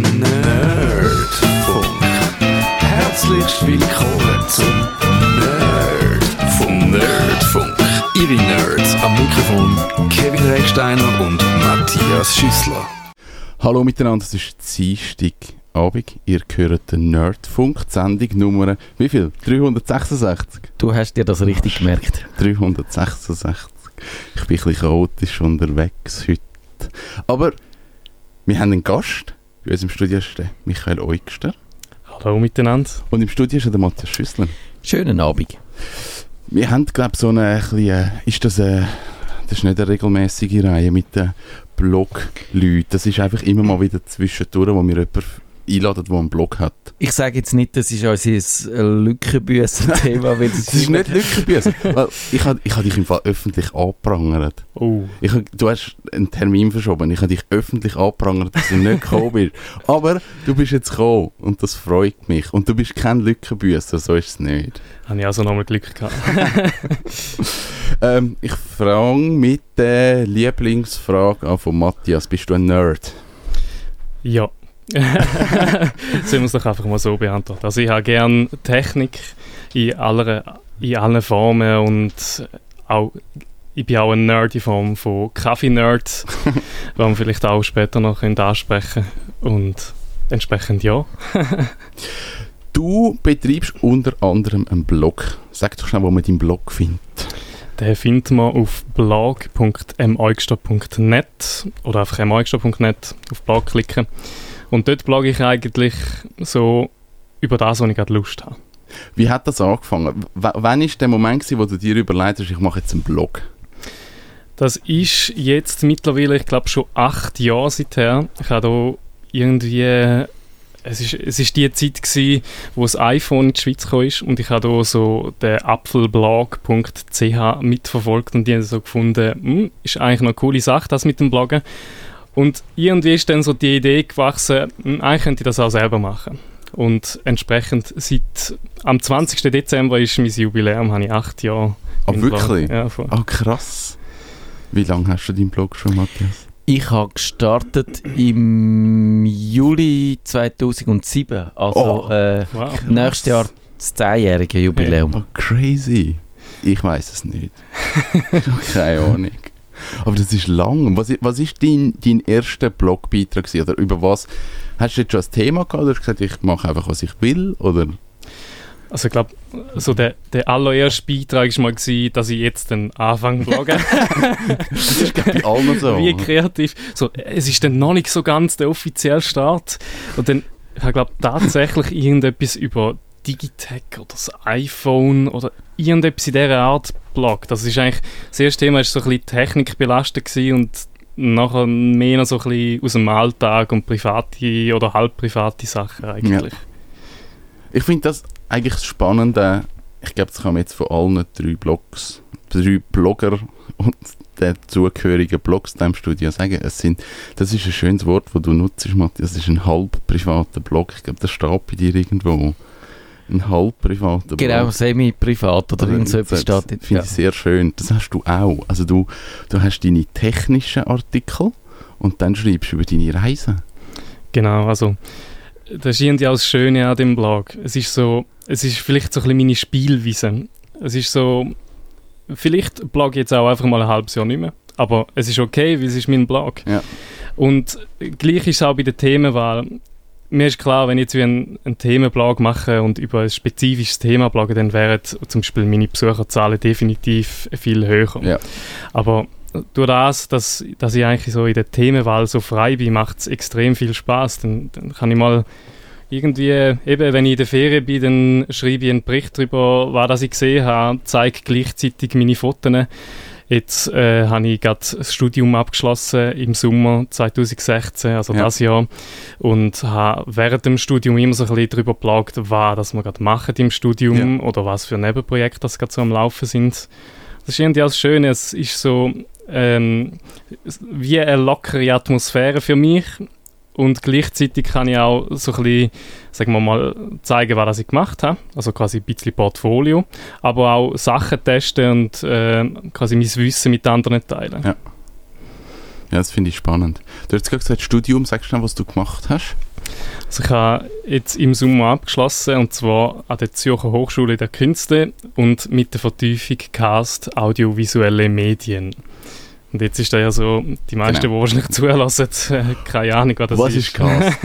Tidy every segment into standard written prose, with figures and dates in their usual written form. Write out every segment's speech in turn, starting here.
Nerdfunk. Herzlich willkommen zum Nerdfunk. Ihre Nerds am Mikrofon Kevin Recksteiner und Matthias Schüssler. Hallo miteinander, es ist Dienstagabend. Ihr hört den Nerdfunk, Sendung Nummer, wie viel? 366? Du hast dir das richtig gemerkt. 366. Ich bin ein bisschen chaotisch unterwegs heute. Aber wir haben einen Gast. Bei uns im Studio ist der Michael Eugster. Hallo miteinander. Und im Studio ist der Matthias Schüssler. Schönen Abend. Wir haben, glaube ich, so eine das ist nicht eine regelmäßige Reihe mit den Blog-Leuten. Das ist einfach immer mal wieder zwischendurch, wo wir jemanden einladen, der einen Blog hat. Ich sage jetzt nicht, das ist unser Lückenbüssen-Thema. Das ist nicht Lückenbüssen. Ich habe dich im Fall öffentlich angeprangert. Oh. Du hast einen Termin verschoben. Ich habe dich öffentlich angeprangert, dass du nicht gekommen bist. Aber du bist jetzt gekommen und das freut mich. Und du bist kein Lückenbüsser, so ist es nicht. Habe ich also nochmal Glück gehabt. Ich frage mit der Lieblingsfrage an von Matthias. Bist du ein Nerd? Ja. Sollen wir es doch einfach mal so beantworten. Also ich habe gerne Technik in allen Formen und auch, ich bin auch ein Nerd in Form von Kaffee-Nerd, den wir vielleicht auch später noch ansprechen können. Und entsprechend ja. Du betreibst unter anderem einen Blog. Sag doch schnell, wo man deinen Blog findet. Den findet man auf blog.meugstock.net oder einfach meugstock.net, auf Blog klicken. Und dort blogge ich eigentlich so über das, was ich gerade Lust habe. Wie hat das angefangen? Wann war der Moment, wo du dir überlegt hast, ich mache jetzt einen Blog? Das ist jetzt mittlerweile, ich glaube, schon 8 Jahre seither. Ich habe hier irgendwie... Es war die Zeit gewesen, wo das iPhone in die Schweiz gekommen ist und ich habe hier so den apfelblog.ch mitverfolgt und die haben so gefunden, ist eigentlich eine coole Sache, das mit dem Bloggen. Und irgendwie ist dann so die Idee gewachsen, eigentlich könnte ich das auch selber machen. Und entsprechend seit am 20. Dezember ist mein Jubiläum, habe ich 8 Jahre. Ah, wirklich? Ja, krass. Wie lange hast du deinen Blog schon, Matthias? Ich habe gestartet im Juli 2007, also nächstes Jahr das 10-jährige Jubiläum. Hey, crazy. Ich weiss es nicht. Keine Ahnung. Aber das ist lang. Was ist dein erster Blogbeitrag gewesen? Oder über was? Hast du jetzt schon ein Thema gehabt oder hast du gesagt, ich mache einfach, was ich will? Oder? Also ich glaube, so der allererste Beitrag war mal, dass ich jetzt den Anfang blogge. Das ist bei allen so. Wie kreativ. So, es ist dann noch nicht so ganz der offizielle Start. Und dann, ich glaube, tatsächlich irgendetwas über Digitech oder das iPhone oder irgendetwas in dieser Art Blog. Das ist eigentlich, das erste Thema war so ein bisschen technikbelastet gewesen und nachher mehr noch so ein bisschen aus dem Alltag und private oder halbprivate Sachen eigentlich. Ja. Ich finde das eigentlich das Spannende, ich glaube, das kann man jetzt von allen 3 Blogger und den zugehörigen Blogs in diesem Studio sagen. Das ist ein schönes Wort, das du nutzt, Matthias. Das ist ein halb privater Blog. Ich glaube, das steht bei dir irgendwo. Ein halb privater Blog. Genau, semi-privat oder irgend so etwas steht. Das finde ich sehr schön. Das hast du auch. Also du hast deine technischen Artikel und dann schreibst du über deine Reisen. Genau, also... Das ist irgendwie auch das Schöne an dem Blog. Es ist vielleicht so ein bisschen meine Spielwiese. Es ist so, vielleicht blogge ich jetzt auch einfach mal ein halbes Jahr nicht mehr. Aber es ist okay, weil es ist mein Blog. Ja. Und gleich ist es auch bei der Themenwahl. Mir ist klar, wenn ich jetzt einen Themenblog mache und über ein spezifisches Thema blogge, dann wären zum Beispiel meine Besucherzahlen definitiv viel höher. Ja. Aber durch das, dass ich eigentlich so in der Themenwahl so frei bin, macht es extrem viel Spass. Dann kann ich mal irgendwie, eben wenn ich in der Ferien bin, dann schreibe ich einen Bericht darüber, was ich gesehen habe, zeige gleichzeitig meine Fotos. Jetzt habe ich gerade das Studium abgeschlossen im Sommer 2016, also das Jahr. Und habe während dem Studium immer so ein bisschen darüber geplagt, was wir gerade machen im Studium oder was für Nebenprojekte das gerade so am Laufen sind. Das ist irgendwie alles schön. Es ist so... wie eine lockere Atmosphäre für mich und gleichzeitig kann ich auch so ein bisschen, sagen wir mal, zeigen, was ich gemacht habe, also quasi ein bisschen Portfolio, aber auch Sachen testen und quasi mein Wissen mit anderen teilen. Ja, das finde ich spannend. Du hast gerade gesagt, Studium, sagst du noch, was du gemacht hast? Also ich habe jetzt im Sommer abgeschlossen, und zwar an der Zürcher Hochschule der Künste und mit der Vertiefung Cast audiovisuelle Medien. Und jetzt ist da ja so, die meisten, die wahrscheinlich zulassen, keine Ahnung, was das ist. Was ist Cast?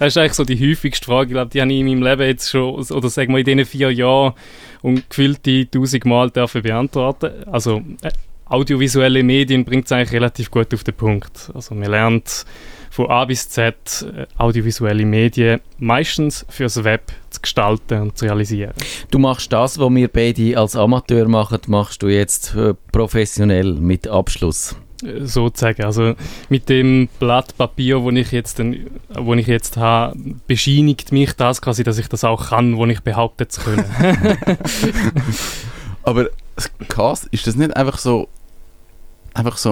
Das ist eigentlich so die häufigste Frage. Ich glaube, die habe ich in meinem Leben jetzt schon, oder sagen wir in diesen 4 Jahren, und gefühlt die 1000 Mal dürfen beantworten. Also audiovisuelle Medien bringt es eigentlich relativ gut auf den Punkt. Also man lernt von A bis Z audiovisuelle Medien meistens fürs Web zu gestalten und zu realisieren. Du machst das, was wir beide als Amateur machen, machst du jetzt professionell mit Abschluss. Sozusagen. Also mit dem Blatt Papier, wo ich jetzt habe, bescheinigt mich das quasi, dass ich das auch kann, wo ich behaupte zu können. Aber Cast, ist das nicht einfach so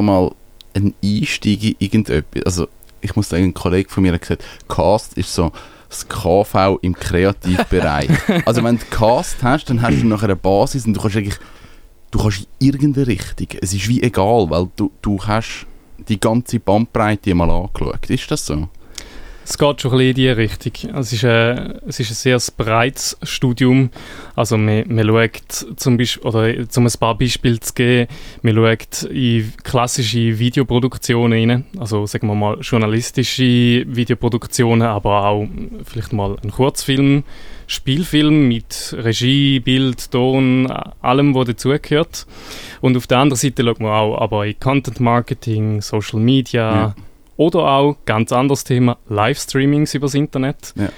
mal ein Einstieg in irgendetwas? Also ich muss sagen, ein Kollege von mir hat gesagt, Cast ist so das KV im Kreativbereich. Also wenn du Cast hast, dann hast du nachher eine Basis und du kannst in irgendeine Richtung. Es ist wie egal, weil du hast die ganze Bandbreite mal angeschaut. Ist das so? Es geht schon ein bisschen in diese Richtung. Es ist ein sehr breites Studium. Also man schaut zum Beispiel, oder um ein paar Beispiele zu geben, man schaut in klassische Videoproduktionen rein. Also sagen wir mal journalistische Videoproduktionen, aber auch vielleicht mal einen Kurzfilm, Spielfilm mit Regie, Bild, Ton, allem, was dazugehört. Und auf der anderen Seite schaut man auch aber in Content Marketing, Social Media, ja. Oder auch, ganz anderes Thema, Livestreamings übers Internet. Ja.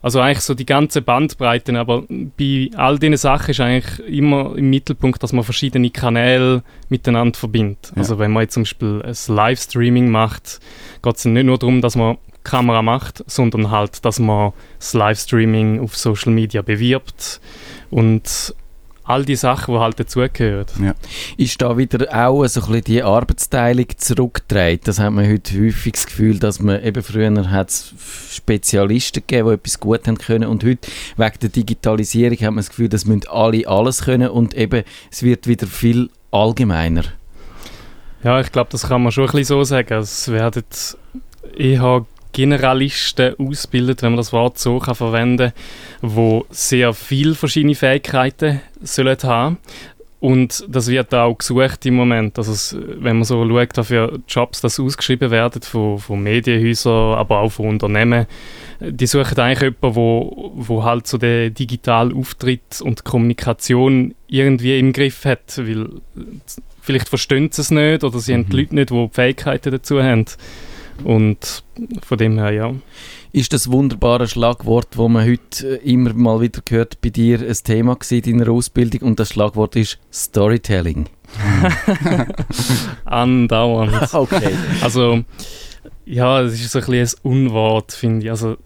Also eigentlich so die ganze Bandbreite, aber bei all diesen Sachen ist eigentlich immer im Mittelpunkt, dass man verschiedene Kanäle miteinander verbindet. Ja. Also wenn man jetzt zum Beispiel ein Livestreaming macht, geht es nicht nur darum, dass man Kamera macht, sondern halt, dass man das Livestreaming auf Social Media bewirbt und all die Sachen, die halt dazugehören. Ja. Ist da wieder auch so ein bisschen die Arbeitsteilung zurückgedreht? Das hat man heute häufig das Gefühl, dass man eben früher hat es Spezialisten gegeben, die etwas gut haben können, und heute wegen der Digitalisierung hat man das Gefühl, dass müssen alle alles können, und eben es wird wieder viel allgemeiner. Ja, ich glaube, das kann man schon ein bisschen so sagen. Es werden eher Generalisten ausbildet, wenn man das Wort so verwenden kann, die sehr viele verschiedene Fähigkeiten sollen haben. Und das wird auch gesucht im Moment. Also wenn man so schaut, dafür Jobs, die ausgeschrieben werden von Medienhäusern, aber auch von Unternehmen, die suchen eigentlich jemanden, wo halt so den digitalen Auftritt und Kommunikation irgendwie im Griff hat. Weil vielleicht verstehen sie es nicht, oder sie haben die Leute nicht, die Fähigkeiten dazu haben. Und von dem her, ja. Ist das wunderbare Schlagwort, das man heute immer mal wieder hört, bei dir ein Thema in deiner Ausbildung, und das Schlagwort ist Storytelling? Andauernd. Okay. Also, ja, es ist so ein bisschen ein Unwort, finde ich. Also,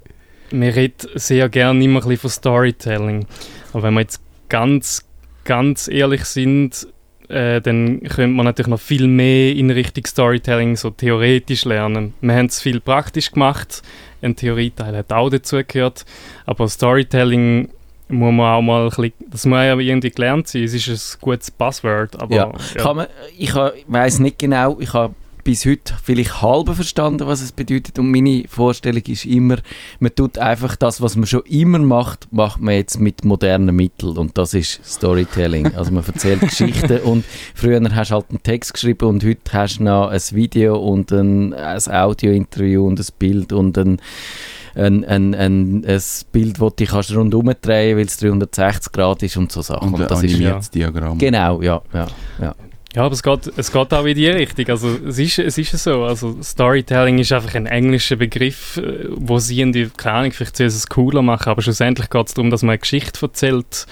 man redet sehr gerne immer ein bisschen von Storytelling. Aber wenn wir jetzt ganz, ganz ehrlich sind, dann könnte man natürlich noch viel mehr in Richtung Storytelling so theoretisch lernen. Wir haben es viel praktisch gemacht, ein Theorieteil hat auch dazugehört, aber Storytelling muss man auch mal ein bisschen, das muss ja irgendwie gelernt sein, es ist ein gutes Buzzword. Aber, ja. Ja. Ich weiss nicht genau, ich habe bis heute vielleicht halb verstanden, was es bedeutet, und meine Vorstellung ist immer, man tut einfach das, was man schon immer macht, macht man jetzt mit modernen Mitteln, und das ist Storytelling. Also man erzählt Geschichten, und früher hast du halt einen Text geschrieben, und heute hast du noch ein Video und ein Audio-Interview und ein Bild und ein Bild, das du dich rundherum drehen kannst, weil es 360 Grad ist und so Sachen. Und das ist ja Diagramm. Genau, ja. Ja, aber es geht auch in die Richtung. Also, es ist so. Also, Storytelling ist einfach ein englischer Begriff, wo sie irgendwie, keine Ahnung, vielleicht soll es cooler machen, aber schlussendlich geht es darum, dass man eine Geschichte erzählt.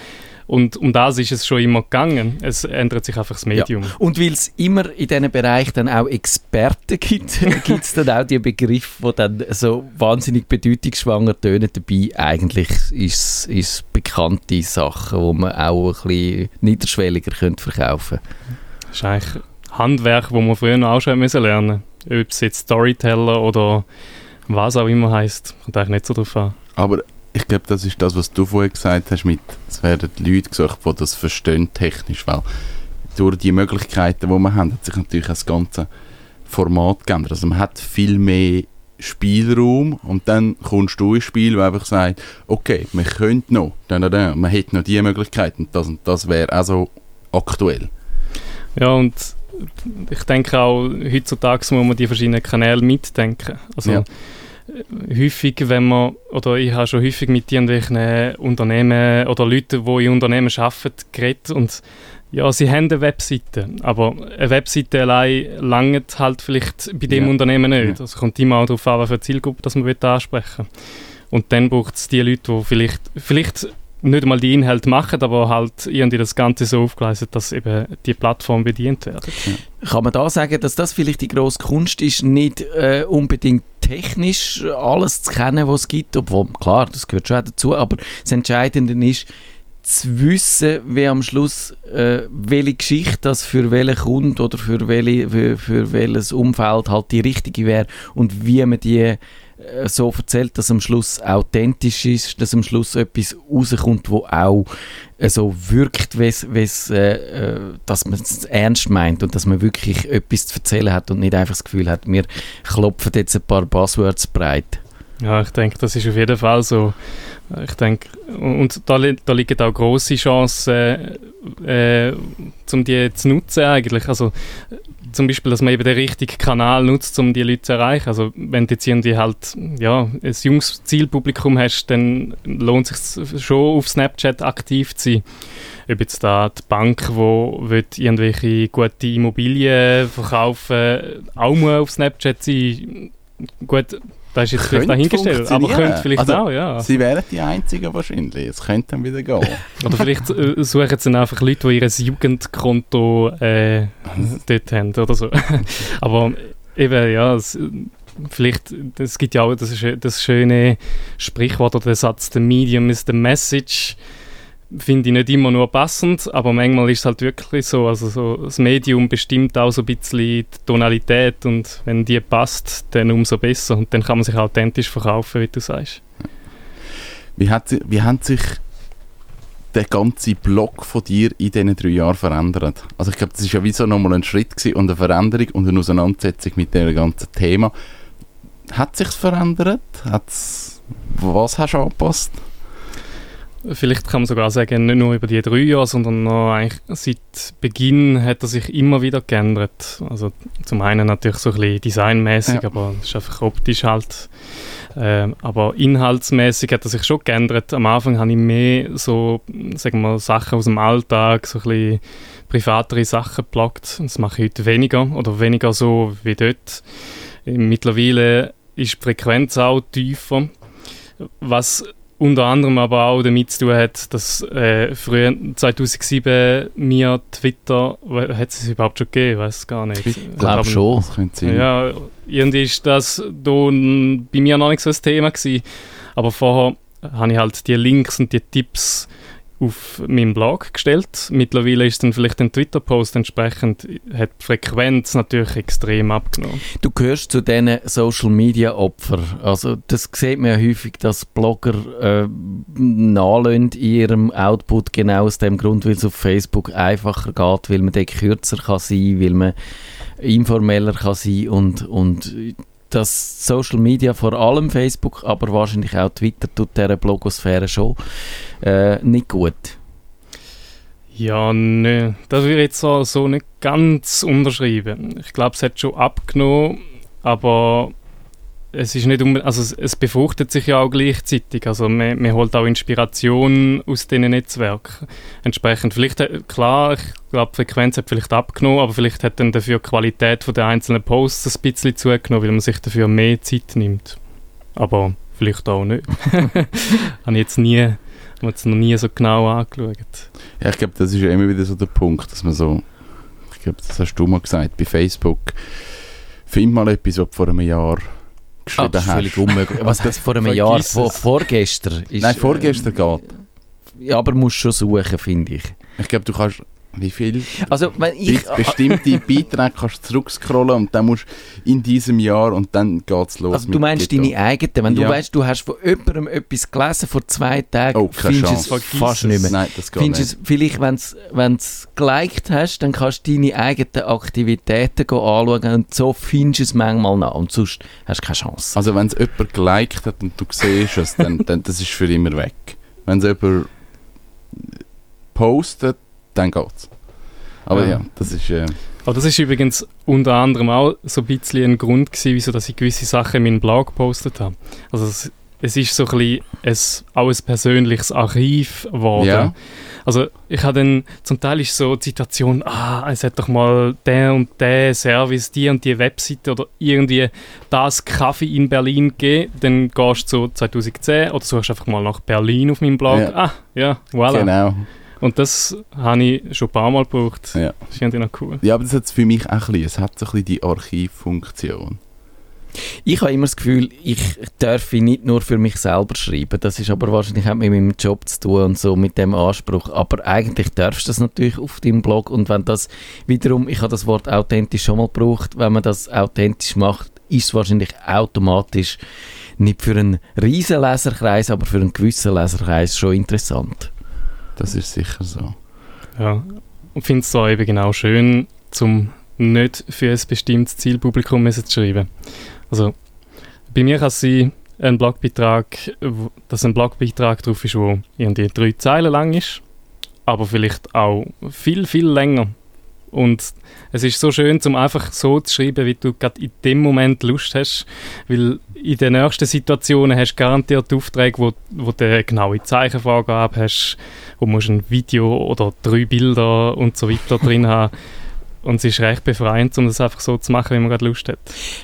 Und um das ist es schon immer gegangen. Es ändert sich einfach das Medium. Ja. Und weil es immer in diesen Bereich dann auch Experten gibt, gibt es dann auch die Begriffe, die dann so wahnsinnig bedeutungsschwanger tönen. Dabei eigentlich ist es bekannte Sachen, die man auch ein bisschen niederschwelliger verkaufen könnte. Das ist eigentlich Handwerk, das man früher auch schon lernen musste. Ob es jetzt Storyteller oder was auch immer heisst, kommt eigentlich nicht so drauf an. Aber ich glaube, das ist das, was du vorher gesagt hast, mit es werden Leute gesucht, die das verstehen technisch, weil durch die Möglichkeiten, die man hat, hat sich natürlich auch das ganze Format geändert. Also man hat viel mehr Spielraum und dann kommst du ins Spiel, wo einfach sagt, okay, wir könnten noch, man hätte noch diese Möglichkeit und das wäre auch so aktuell. Ja, und ich denke auch, heutzutage muss man die verschiedenen Kanäle mitdenken. Also ja. Häufig, ich habe schon häufig mit irgendwelchen Unternehmen oder Leuten, die in Unternehmen arbeiten, geredet und ja, sie haben eine Webseite, aber eine Webseite allein langt halt vielleicht bei dem Unternehmen nicht. Ja. Also kommt immer auch darauf an, welche Zielgruppe das man ansprechen will. Und dann braucht es die Leute, die vielleicht nicht mal die Inhalte machen, aber halt irgendwie das Ganze so aufgeleistet, dass eben die Plattform bedient wird. Ja. Kann man da sagen, dass das vielleicht die grosse Kunst ist, nicht unbedingt technisch alles zu kennen, was es gibt, obwohl, klar, das gehört schon dazu, aber das Entscheidende ist, zu wissen, wie am Schluss welche Geschichte das für welchen Kunden oder für welches Umfeld halt die richtige wäre und wie man die so erzählt, dass am Schluss authentisch ist, dass am Schluss etwas rauskommt, wo auch so wirkt, dass man es ernst meint und dass man wirklich etwas zu erzählen hat und nicht einfach das Gefühl hat, wir klopfen jetzt ein paar Buzzwords breit. Ja, ich denke, das ist auf jeden Fall so. Ich denke, und da liegen auch grosse Chancen, um die zu nutzen eigentlich. Also zum Beispiel, dass man eben den richtigen Kanal nutzt, um die Leute zu erreichen. Also wenn du jetzt irgendwie halt, ein junges Zielpublikum hast, dann lohnt es sich schon, auf Snapchat aktiv zu sein. Ob jetzt da die Bank, die irgendwelche gute Immobilien verkaufen, auch mal auf Snapchat sein. Gut, das ist jetzt vielleicht dahingestellt, aber könnte vielleicht auch, ja. Sie wären die Einzigen wahrscheinlich, es könnte dann wieder gehen. Oder vielleicht suchen sie dann einfach Leute, die ihr Jugendkonto dort haben oder so. Aber eben, ja, es gibt ja auch das schöne Sprichwort oder den Satz, the medium is the message. Finde ich nicht immer nur passend, aber manchmal ist es halt wirklich so. Also so, das Medium bestimmt auch so ein bisschen die Tonalität und wenn die passt, dann umso besser. Und dann kann man sich authentisch verkaufen, wie du sagst. Wie hat sich der ganze Blog von dir in diesen 3 Jahren verändert? Also ich glaube, das war ja wie so nochmal ein Schritt gewesen und eine Veränderung und eine Auseinandersetzung mit diesem ganzen Thema. Hat es sich verändert? Was hast du angepasst? Vielleicht kann man sogar sagen, nicht nur über die 3 Jahre, sondern noch eigentlich seit Beginn hat er sich immer wieder geändert. Also zum einen natürlich so ein bisschen designmäßig, aber das ist einfach optisch halt. Aber inhaltsmäßig hat er sich schon geändert. Am Anfang habe ich mehr so, sagen wir, Sachen aus dem Alltag, so ein bisschen privatere Sachen gebloggt. Das mache ich heute weniger oder weniger so wie dort. Mittlerweile ist die Frequenz auch tiefer, was unter anderem aber auch damit zu tun hat, dass früher 2007 mir Twitter, hat es überhaupt schon gegeben, ich weiß gar nicht. Ich glaube schon, das könnte sein. Ja, irgendwie ist das da bei mir noch nicht so ein Thema gewesen. Aber vorher habe ich halt die Links und die Tipps auf meinen Blog gestellt. Mittlerweile ist dann vielleicht ein Twitter-Post, entsprechend hat die Frequenz natürlich extrem abgenommen. Du gehörst zu diesen Social-Media-Opfern. Also das sieht man ja häufig, dass Blogger nachlassen in ihrem Output, genau aus dem Grund, weil es auf Facebook einfacher geht, weil man dort kürzer kann sein, weil man informeller kann sein und dass Social Media, vor allem Facebook, aber wahrscheinlich auch Twitter, tut dieser Blogosphäre schon nicht gut. Ja, nö. Das würde ich jetzt so nicht ganz unterschreiben. Ich glaube, es hat schon abgenommen, aber es ist nicht es befruchtet sich ja auch gleichzeitig. Also man holt auch Inspiration aus diesen Netzwerken. Entsprechend vielleicht, klar, ich glaube, die Frequenz hat vielleicht abgenommen, aber vielleicht hat dann dafür die Qualität der einzelnen Posts ein bisschen zugenommen, weil man sich dafür mehr Zeit nimmt. Aber vielleicht auch nicht. Habe ich jetzt noch nie so genau angeschaut. Ja, ich glaube, das ist ja immer wieder so der Punkt, dass man so, ich glaube, das hast du mal gesagt, bei Facebook, find mal etwas, was vor einem Jahr geschrieben das ist völlig unmöglich. Was heißt vor einem Jahr? Vorgestern? Nein, vorgestern geht. Ja, aber musst schon suchen, finde ich. Ich glaube, du kannst Wie viel also, bestimmte Beiträge kannst du zurückscrollen und dann musst du in diesem Jahr und dann geht's los. Also du meinst deine eigenen, wenn du weißt, du hast von jemandem etwas gelesen vor 2 Tagen, findest du es fast nicht mehr. Nein, das geht nicht. Es, vielleicht, wenn du es geliked hast, dann kannst du deine eigenen Aktivitäten anschauen und so findest du es manchmal nach und sonst hast du keine Chance. Also wenn es jemand geliked hat und du siehst es, dann das ist für immer weg. Wenn es jemand postet, dann geht's. Aber ja, das ist... Aber das ist übrigens unter anderem auch so ein bisschen ein Grund gewesen, wieso dass ich gewisse Sachen in meinen Blog gepostet habe. Also es ist so ein bisschen auch ein persönliches Archiv geworden. Ja. Also ich habe dann, zum Teil ist so die Situation, es hat doch mal der und der Service, die und die Webseite oder irgendwie das Kaffee in Berlin gegeben, dann gehst du so 2010 oder suchst einfach mal nach Berlin auf meinem Blog. Ja. Voilà. Genau. Und das habe ich schon ein paar Mal gebraucht. Ja. Das finde ich noch cool. Ja, aber das hat es für mich auch ein bisschen. Es hat so ein bisschen die Archivfunktion. Ich habe immer das Gefühl, ich darf nicht nur für mich selber schreiben. Das ist aber wahrscheinlich auch mit meinem Job zu tun und so mit dem Anspruch. Aber eigentlich darfst du das natürlich auf deinem Blog. Und wenn das wiederum, ich habe das Wort authentisch schon mal gebraucht, wenn man das authentisch macht, ist es wahrscheinlich automatisch nicht für einen riesen Leserkreis, aber für einen gewissen Leserkreis schon interessant. Das ist sicher so. Ja, und finde es auch eben genau schön, um nicht für ein bestimmtes Zielpublikum zu schreiben. Also, bei mir kann es sein, dass ein Blogbeitrag drauf ist, der irgendwie 3 Zeilen lang ist, aber vielleicht auch viel, viel länger. Und es ist so schön, um einfach so zu schreiben, wie du gerade in dem Moment Lust hast, weil in den nächsten Situationen hast du garantiert Aufträge, wo du eine genaue Zeichenvorgabe hast, wo du ein Video oder 3 Bilder und so weiter drin haben. Und es ist recht befreiend, um das einfach so zu machen, wie man gerade Lust hat.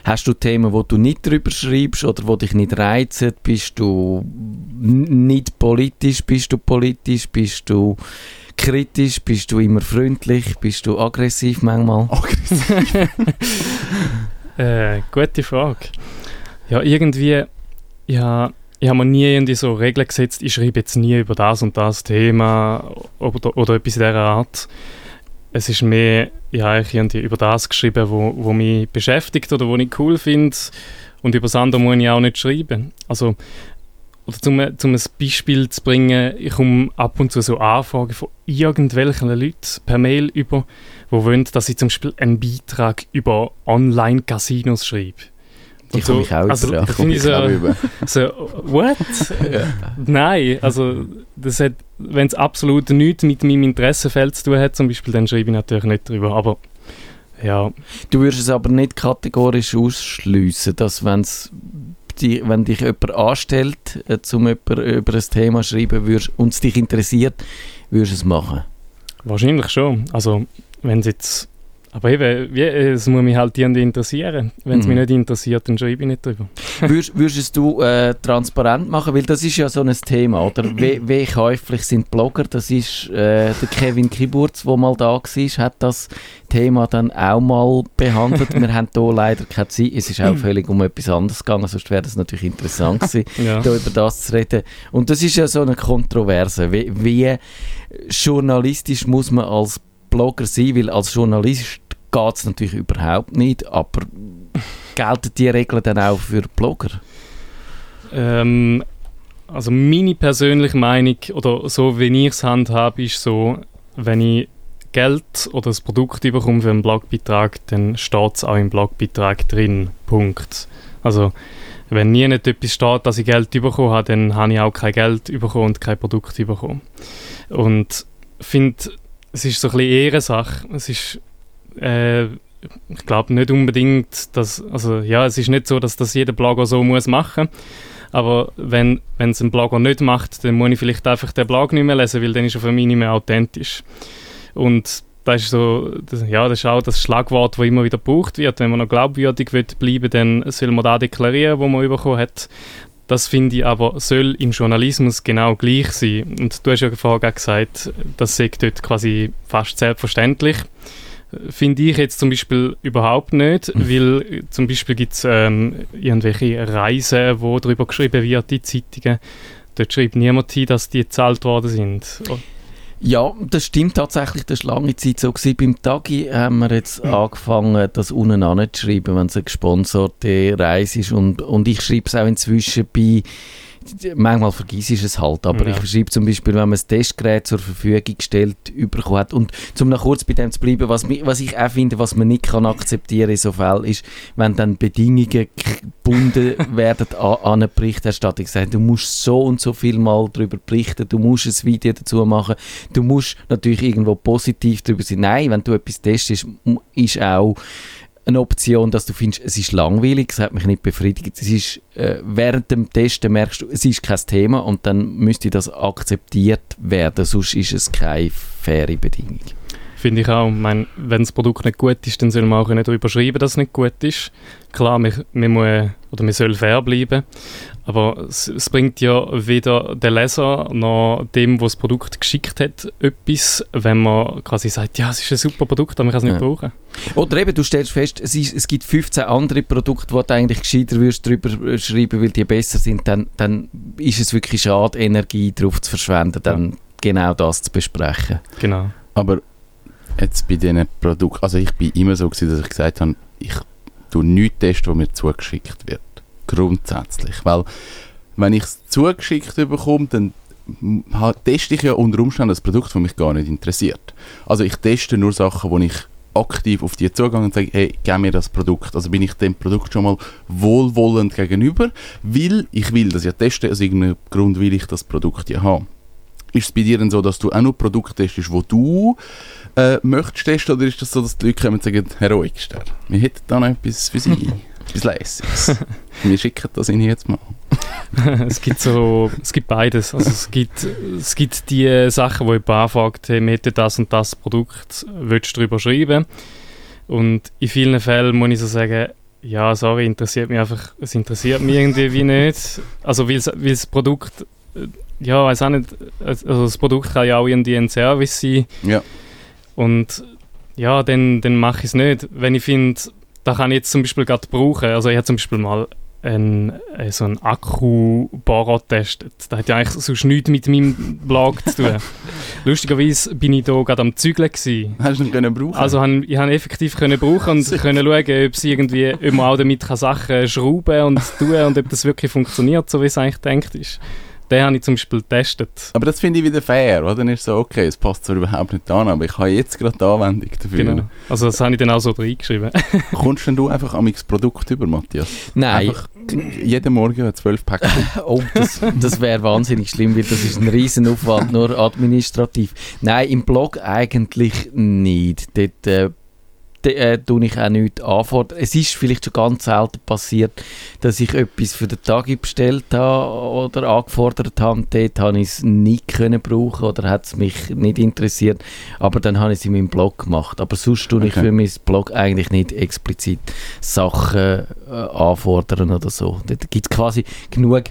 Hast du Themen, wo du nicht drüber schreibst oder wo dich nicht reizen? Bist du nicht politisch? Bist du politisch? Bist du... kritisch? Bist du immer freundlich? Bist du aggressiv manchmal? Aggressiv? Gute Frage. Ja, irgendwie, ich habe mir nie irgendwie so Regeln gesetzt, ich schreibe jetzt nie über das und das Thema oder etwas in dieser Art. Es ist mehr, ich habe über das geschrieben, wo mich beschäftigt oder wo ich cool finde, und über das andere muss ich auch nicht schreiben. Also, oder um ein Beispiel zu bringen, ich komme ab und zu so Anfragen von irgendwelchen Leuten per Mail über, die wollen, dass ich zum Beispiel einen Beitrag über Online-Casinos schreibe. Die komme ich auch über. Also, ich so, what? Ja. Nein, also das hat, wenn es absolut nichts mit meinem Interessenfeld zu tun hat, zum Beispiel, dann schreibe ich natürlich nicht drüber, aber... ja. Du würdest es aber nicht kategorisch ausschliessen, dass wenn dich jemand anstellt, um über ein Thema zu schreiben und es dich interessiert, würdest du es machen? Wahrscheinlich schon. Also, wenn es jetzt... Aber eben, es muss mich halt interessieren. Wenn es mich nicht interessiert, dann schreibe ich nicht drüber. Würdest du transparent machen? Weil das ist ja so ein Thema, oder? Wie käuflich sind Blogger? Das ist der Kevin Kiburz, der mal da war, hat das Thema dann auch mal behandelt. Wir haben hier leider keine Zeit. Es ist auch völlig um etwas anderes gegangen, sonst wäre es natürlich interessant gewesen, hier über das zu reden. Und das ist ja so eine Kontroverse. Wie journalistisch muss man als Blogger sein, weil als Journalist geht es natürlich überhaupt nicht, aber gelten die Regeln dann auch für Blogger? Also meine persönliche Meinung, oder so wie ich es handhabe, ist so, wenn ich Geld oder das Produkt bekomme für einen Blogbeitrag, dann steht es auch im Blogbeitrag drin. Punkt. Also wenn nie nicht etwas steht, dass ich Geld bekommen habe, dann habe ich auch kein Geld bekommen und kein Produkt bekommen. Und finde... es ist so ein bisschen Ehrensache. Es ist, ich glaube nicht unbedingt, dass, also ja, es ist nicht so, dass das jeder Blogger so muss machen. Aber wenn es ein Blogger nicht macht, dann muss ich vielleicht einfach den Blog nicht mehr lesen, weil dann ist er für mich nicht mehr authentisch. Und das ist so, das ist auch das Schlagwort, das immer wieder gebraucht wird. Wenn man noch glaubwürdig bleiben will, dann soll man das deklarieren, was man bekommen hat. Das finde ich aber, soll im Journalismus genau gleich sein. Und du hast ja vorhin gesagt, das sei dort quasi fast selbstverständlich. Finde ich jetzt zum Beispiel überhaupt nicht, weil zum Beispiel gibt es irgendwelche Reisen, wo darüber geschrieben wird, die Zeitungen. Dort schreibt niemand hin, dass die gezahlt worden sind. Ja, das stimmt tatsächlich, das war lange Zeit so. Beim Tagi haben wir jetzt angefangen, das unten anzuschreiben, wenn es eine gesponserte Reise ist. Und ich schreibe es auch inzwischen bei, manchmal vergiss ich es halt, aber ich schreibe zum Beispiel, wenn man das Testgerät zur Verfügung gestellt bekommen hat. Und um noch kurz bei dem zu bleiben, was ich auch finde, was man nicht kann akzeptieren in so Fällen ist, wenn dann Bedingungen gebunden werden an eine Berichterstattung. Ich sage, du musst so und so viel Mal darüber berichten, du musst ein Video dazu machen, du musst natürlich irgendwo positiv darüber sein. Nein, wenn du etwas testest, ist auch eine Option, dass du findest, es ist langweilig, es hat mich nicht befriedigt, es ist, während dem Testen merkst du, es ist kein Thema und dann müsste das akzeptiert werden, sonst ist es keine faire Bedingung. Finde ich auch. Ich meine, wenn das Produkt nicht gut ist, dann soll man auch nicht darüber schreiben, dass es nicht gut ist. Klar, man soll fair bleiben, aber es bringt ja weder den Leser noch dem, der das Produkt geschickt hat, etwas, wenn man quasi sagt, ja, es ist ein super Produkt, aber man kann es nicht brauchen. Oder eben, du stellst fest, es gibt 15 andere Produkte, wo du eigentlich gescheiter würdest darüber schreiben, weil die besser sind, dann ist es wirklich schade, Energie darauf zu verschwenden, dann genau das zu besprechen. Genau. Aber jetzt bei diesen Produkten, also ich bin immer so gewesen, dass ich gesagt habe, ich tue nichts testen, was mir zugeschickt wird. Grundsätzlich. Weil, wenn ich es zugeschickt bekomme, dann teste ich ja unter Umständen ein Produkt, das mich gar nicht interessiert. Also ich teste nur Sachen, wo ich aktiv auf die zugehe und sage, hey, gib mir das Produkt. Also bin ich dem Produkt schon mal wohlwollend gegenüber, weil ich will das ja testen, aus irgendeinem Grund will ich das Produkt ja haben. Ist es bei dir denn so, dass du auch nur Produkte testest, die du möchtest testen, oder ist das so, dass die Leute kommen und sagen, Herr Eugster, wir hätten da noch etwas für Sie, etwas Lässiges. Wir schicken das Ihnen jetzt mal. Es gibt beides. Also es gibt die Sachen, wo jemand anfragt, hey, wir hätten das und das Produkt, willst du darüber schreiben? Und in vielen Fällen muss ich so sagen, ja, sorry, es interessiert mich irgendwie nicht. Also weil das Produkt... Ja, weiß auch nicht. Also das Produkt kann ja auch irgendwie ein Service sein. Ja. Und ja, dann mache ich es nicht. Wenn ich finde, da kann ich jetzt zum Beispiel gerade brauchen. Also ich habe zum Beispiel mal einen Akku-Bohrer getestet. Das hat ja eigentlich sonst nichts mit meinem Blog zu tun. Lustigerweise bin ich da gerade am Zügeln gewesen. Hast du ihn können brauchen? Also ich konnte effektiv brauchen und können schauen, ob es irgendwie immer auch damit kann Sachen schrauben und tun und ob das wirklich funktioniert, so wie es eigentlich gedacht ist. Den habe ich zum Beispiel getestet. Aber das finde ich wieder fair, oder? Dann ist so, okay, es passt zwar überhaupt nicht an, aber ich habe jetzt gerade die Anwendung dafür. Genau. Also das habe ich dann auch so reingeschrieben. Kommst denn du einfach am Produkt über, Matthias? Nein. Einfach jeden Morgen 12 Päckchen. Oh, das wäre wahnsinnig schlimm, weil das ist ein Riesenaufwand, nur administrativ. Nein, im Blog eigentlich nicht. Dort tue ich auch nichts anfordern. Es ist vielleicht schon ganz selten passiert, dass ich etwas für den Tag bestellt habe oder angefordert habe. Dort habe ich es nicht können brauchen oder hat es mich nicht interessiert. Aber dann habe ich es in meinem Blog gemacht. Aber sonst tue ich für meinen Blog eigentlich nicht explizit Sachen anfordern oder so. Dort gibt es quasi genug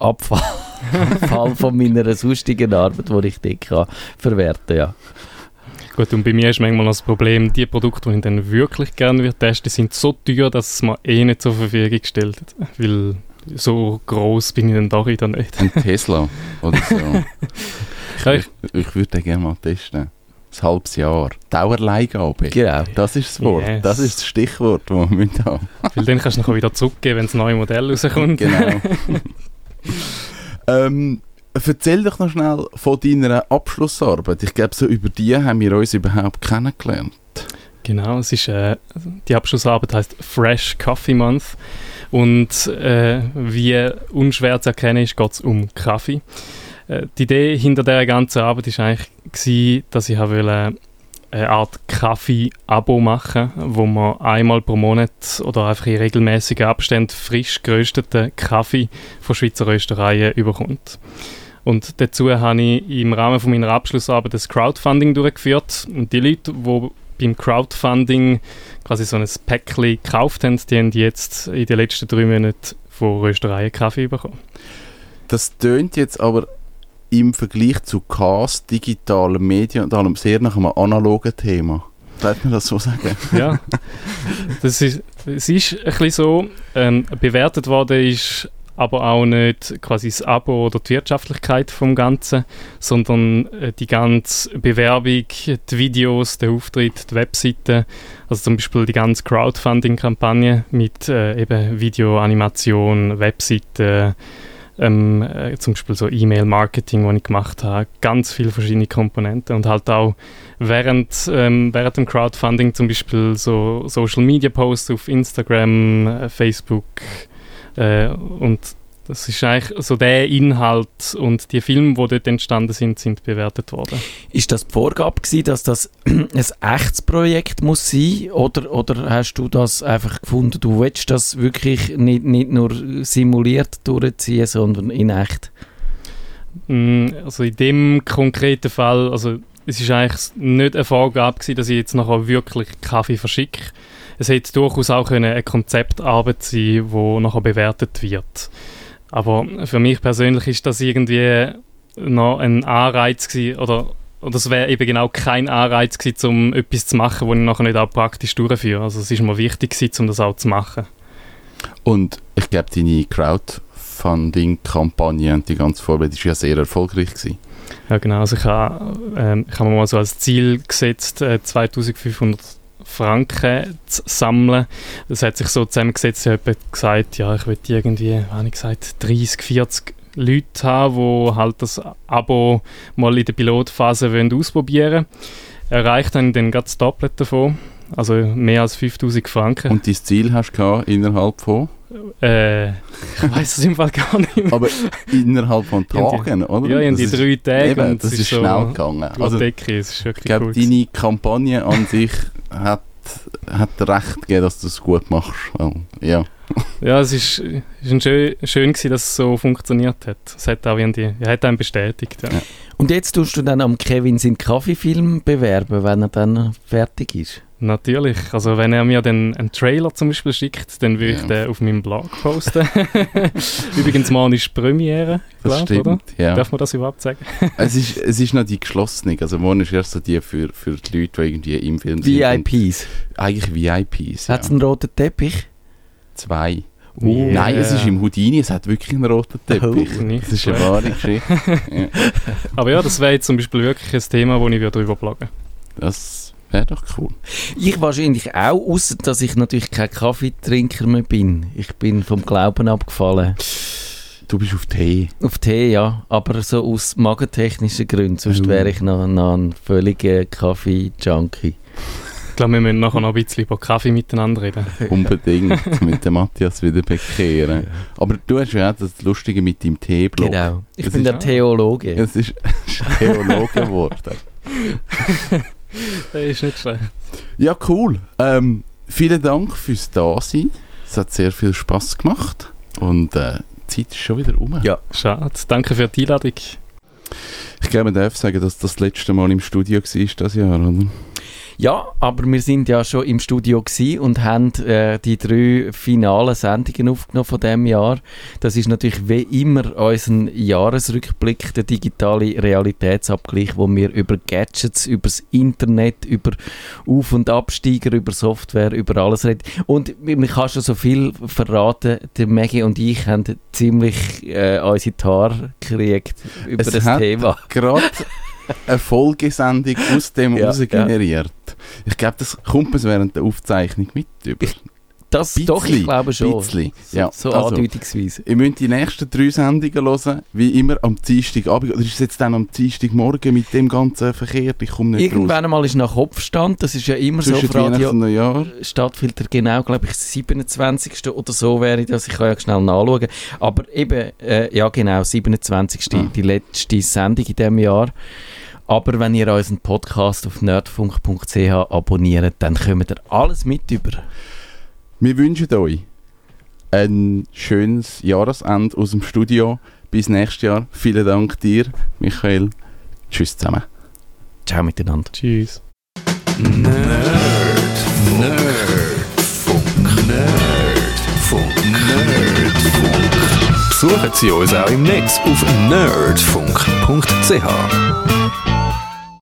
Abfall von meiner sonstigen Arbeit, die ich dort kann verwerten, ja. Gut, und bei mir ist manchmal das Problem, die Produkte, die ich dann wirklich gerne testen würde, sind so teuer, dass es mir nicht zur Verfügung gestellt hat. Weil so gross bin ich dann doch wieder nicht. Ein Tesla oder so. Ich würde den gerne mal testen. Ein halbes Jahr. Dauerleihgabe. Genau. Das ist das Wort. Yes. Das ist das Stichwort, das wir haben. Weil dann kannst du noch wieder zurückgeben, wenn das neue Modell rauskommt. Genau. Erzähl doch noch schnell von deiner Abschlussarbeit. Ich glaube, so über die haben wir uns überhaupt kennengelernt. Genau, es ist, die Abschlussarbeit heisst Fresh Coffee Month. Und wie unschwer zu erkennen ist, geht es um Kaffee. Die Idee hinter dieser ganzen Arbeit war eigentlich, dass ich wollte eine Art Kaffee-Abo machen, wo man einmal pro Monat oder einfach in regelmäßigen Abständen frisch gerösteten Kaffee von Schweizer Röstereien überkommt. Und dazu habe ich im Rahmen von meiner Abschlussarbeit das Crowdfunding durchgeführt. Und die Leute, die beim Crowdfunding quasi so ein Päckchen gekauft haben, die haben jetzt in den letzten 3 Monaten von Röstereien Kaffee bekommen. Das tönt jetzt aber im Vergleich zu Cast, digitalen Medien und allem sehr nach einem analogen Thema. Darf man das so sagen? Ja, es ist ein bisschen so. Bewertet worden ist aber auch nicht quasi das Abo oder die Wirtschaftlichkeit vom Ganzen, sondern die ganze Bewerbung, die Videos, der Auftritt, die Webseite, also zum Beispiel die ganze Crowdfunding-Kampagne mit eben Videoanimation, Webseite, zum Beispiel so E-Mail-Marketing, was ich gemacht habe, ganz viele verschiedene Komponenten und halt auch während dem Crowdfunding zum Beispiel so Social-Media-Posts auf Instagram, Facebook, und das ist eigentlich so der Inhalt und die Filme, die dort entstanden sind bewertet worden. Ist das die Vorgabe gewesen, dass das ein echtes Projekt muss sein, oder hast du das einfach gefunden, du willst das wirklich nicht nur simuliert durchziehen, sondern in echt? Also in dem konkreten Fall, also es ist eigentlich nicht eine Vorgabe gewesen, dass ich jetzt nachher wirklich Kaffee verschicke. Es hätte durchaus auch eine Konzeptarbeit sein, die nachher bewertet wird. Aber für mich persönlich ist das irgendwie noch ein Anreiz gewesen, oder es wäre eben genau kein Anreiz gewesen, um etwas zu machen, das ich nachher nicht auch praktisch durchführe. Also es ist mir wichtig gewesen, um das auch zu machen. Und ich glaube, deine Crowdfunding-Kampagne und die ganze Vorbereitung war ja sehr erfolgreich gewesen. Ja genau, also ich habe mir mal so als Ziel gesetzt, 2500 Franken zu sammeln. Das hat sich so zusammengesetzt, ich habe gesagt, ja, ich möchte irgendwie, was habe ich gesagt, 30, 40 Leute haben, die halt das Abo mal in der Pilotphase wollen ausprobieren. Erreicht habe ich dann gerade das Doppelte davon, also mehr als 5000 Franken. Und dein Ziel hast du innerhalb von? Ich weiss es im Fall gar nicht mehr. Aber innerhalb von Tagen, oder? Ja, in die 3 Tage. Eben, und das ist so schnell gegangen. Also, ist wirklich, ich glaube, cool. Deine Kampagne an sich hat recht gegeben, dass du es gut machst. Also, ja. Ja, es war schön, dass es so funktioniert hat. Es hat auch einen bestätigt. Ja. Ja. Und jetzt tust du dann am Kevin seinen Kaffeefilm bewerben, wenn er dann fertig ist? Natürlich. Also wenn er mir dann einen Trailer zum Beispiel schickt, dann würde ich den auf meinem Blog posten. Übrigens, morgen ist Premiere, glaube ich, oder? Ja. Darf man das überhaupt sagen? Es ist noch die geschlossene. Also morgen ist erst so die für die Leute, die irgendwie im Film sind. VIPs? Eigentlich VIPs, ja. Hat es einen roten Teppich? 2. Nein, es ist im Houdini, es hat wirklich einen roten Teppich. Das ist eine wahre Geschichte. Ja. Aber ja, das wäre jetzt zum Beispiel wirklich ein Thema, wo ich darüber bloggen würde. Das wäre doch cool. Ich wahrscheinlich auch, ausser dass ich natürlich kein Kaffeetrinker mehr bin. Ich bin vom Glauben abgefallen. Du bist auf Tee. Auf Tee, ja. Aber so aus magentechnischen Gründen. Sonst wäre ich noch ein völliger Kaffee-Junkie. Ich glaube, wir müssen nachher noch ein bisschen über Kaffee miteinander reden. Unbedingt, mit dem Matthias wieder bekehren. Aber du hast ja auch das Lustige mit deinem Tee-Blog. Genau, ich bin der Theologe. Es ist Theologe geworden. Das ist nicht schlecht. Ja, cool. Vielen Dank fürs Dasein. Es hat sehr viel Spass gemacht. Und die Zeit ist schon wieder um. Ja, schade. Danke für die Einladung. Ich glaube, man darf sagen, dass das letzte Mal im Studio war dieses Jahr, oder? Ja, aber wir sind ja schon im Studio gewesen und haben die 3 finalen Sendungen aufgenommen von diesem Jahr. Das ist natürlich wie immer unser Jahresrückblick, der digitale Realitätsabgleich, wo wir über Gadgets, über das Internet, über Auf- und Absteiger, über Software, über alles reden. Und man kann schon so viel verraten, der Maggie und ich haben ziemlich unsere Haare gekriegt über das Thema. Eine Folgesendung aus dem generiert. Ich glaube, das kommt uns während der Aufzeichnung mit über. Das bisschen, doch, ich glaube schon. Bisschen, ja. So also, andeutungsweise. Ihr müsst die nächsten 3 Sendungen hören, wie immer am Dienstagabend. Oder ist es jetzt dann am Dienstagmorgen mit dem ganzen Verkehr? Ich komme nicht irgendwann raus. Mal ist nach Kopfstand, das ist ja immer zwischen so. Radio Stadtfilter, genau, glaube ich, 27. oder so wäre das. Ich kann ja schnell nachschauen. Aber eben, ja genau, 27. Die letzte Sendung in diesem Jahr. Aber wenn ihr unseren Podcast auf nerdfunk.ch abonniert, dann kommt ihr alles mit über. Wir wünschen euch ein schönes Jahresende aus dem Studio. Bis nächstes Jahr. Vielen Dank dir, Michael. Tschüss zusammen. Ciao miteinander. Tschüss. Nerdfunk. Besuchen Sie uns auch im Netz auf nerdfunk.ch.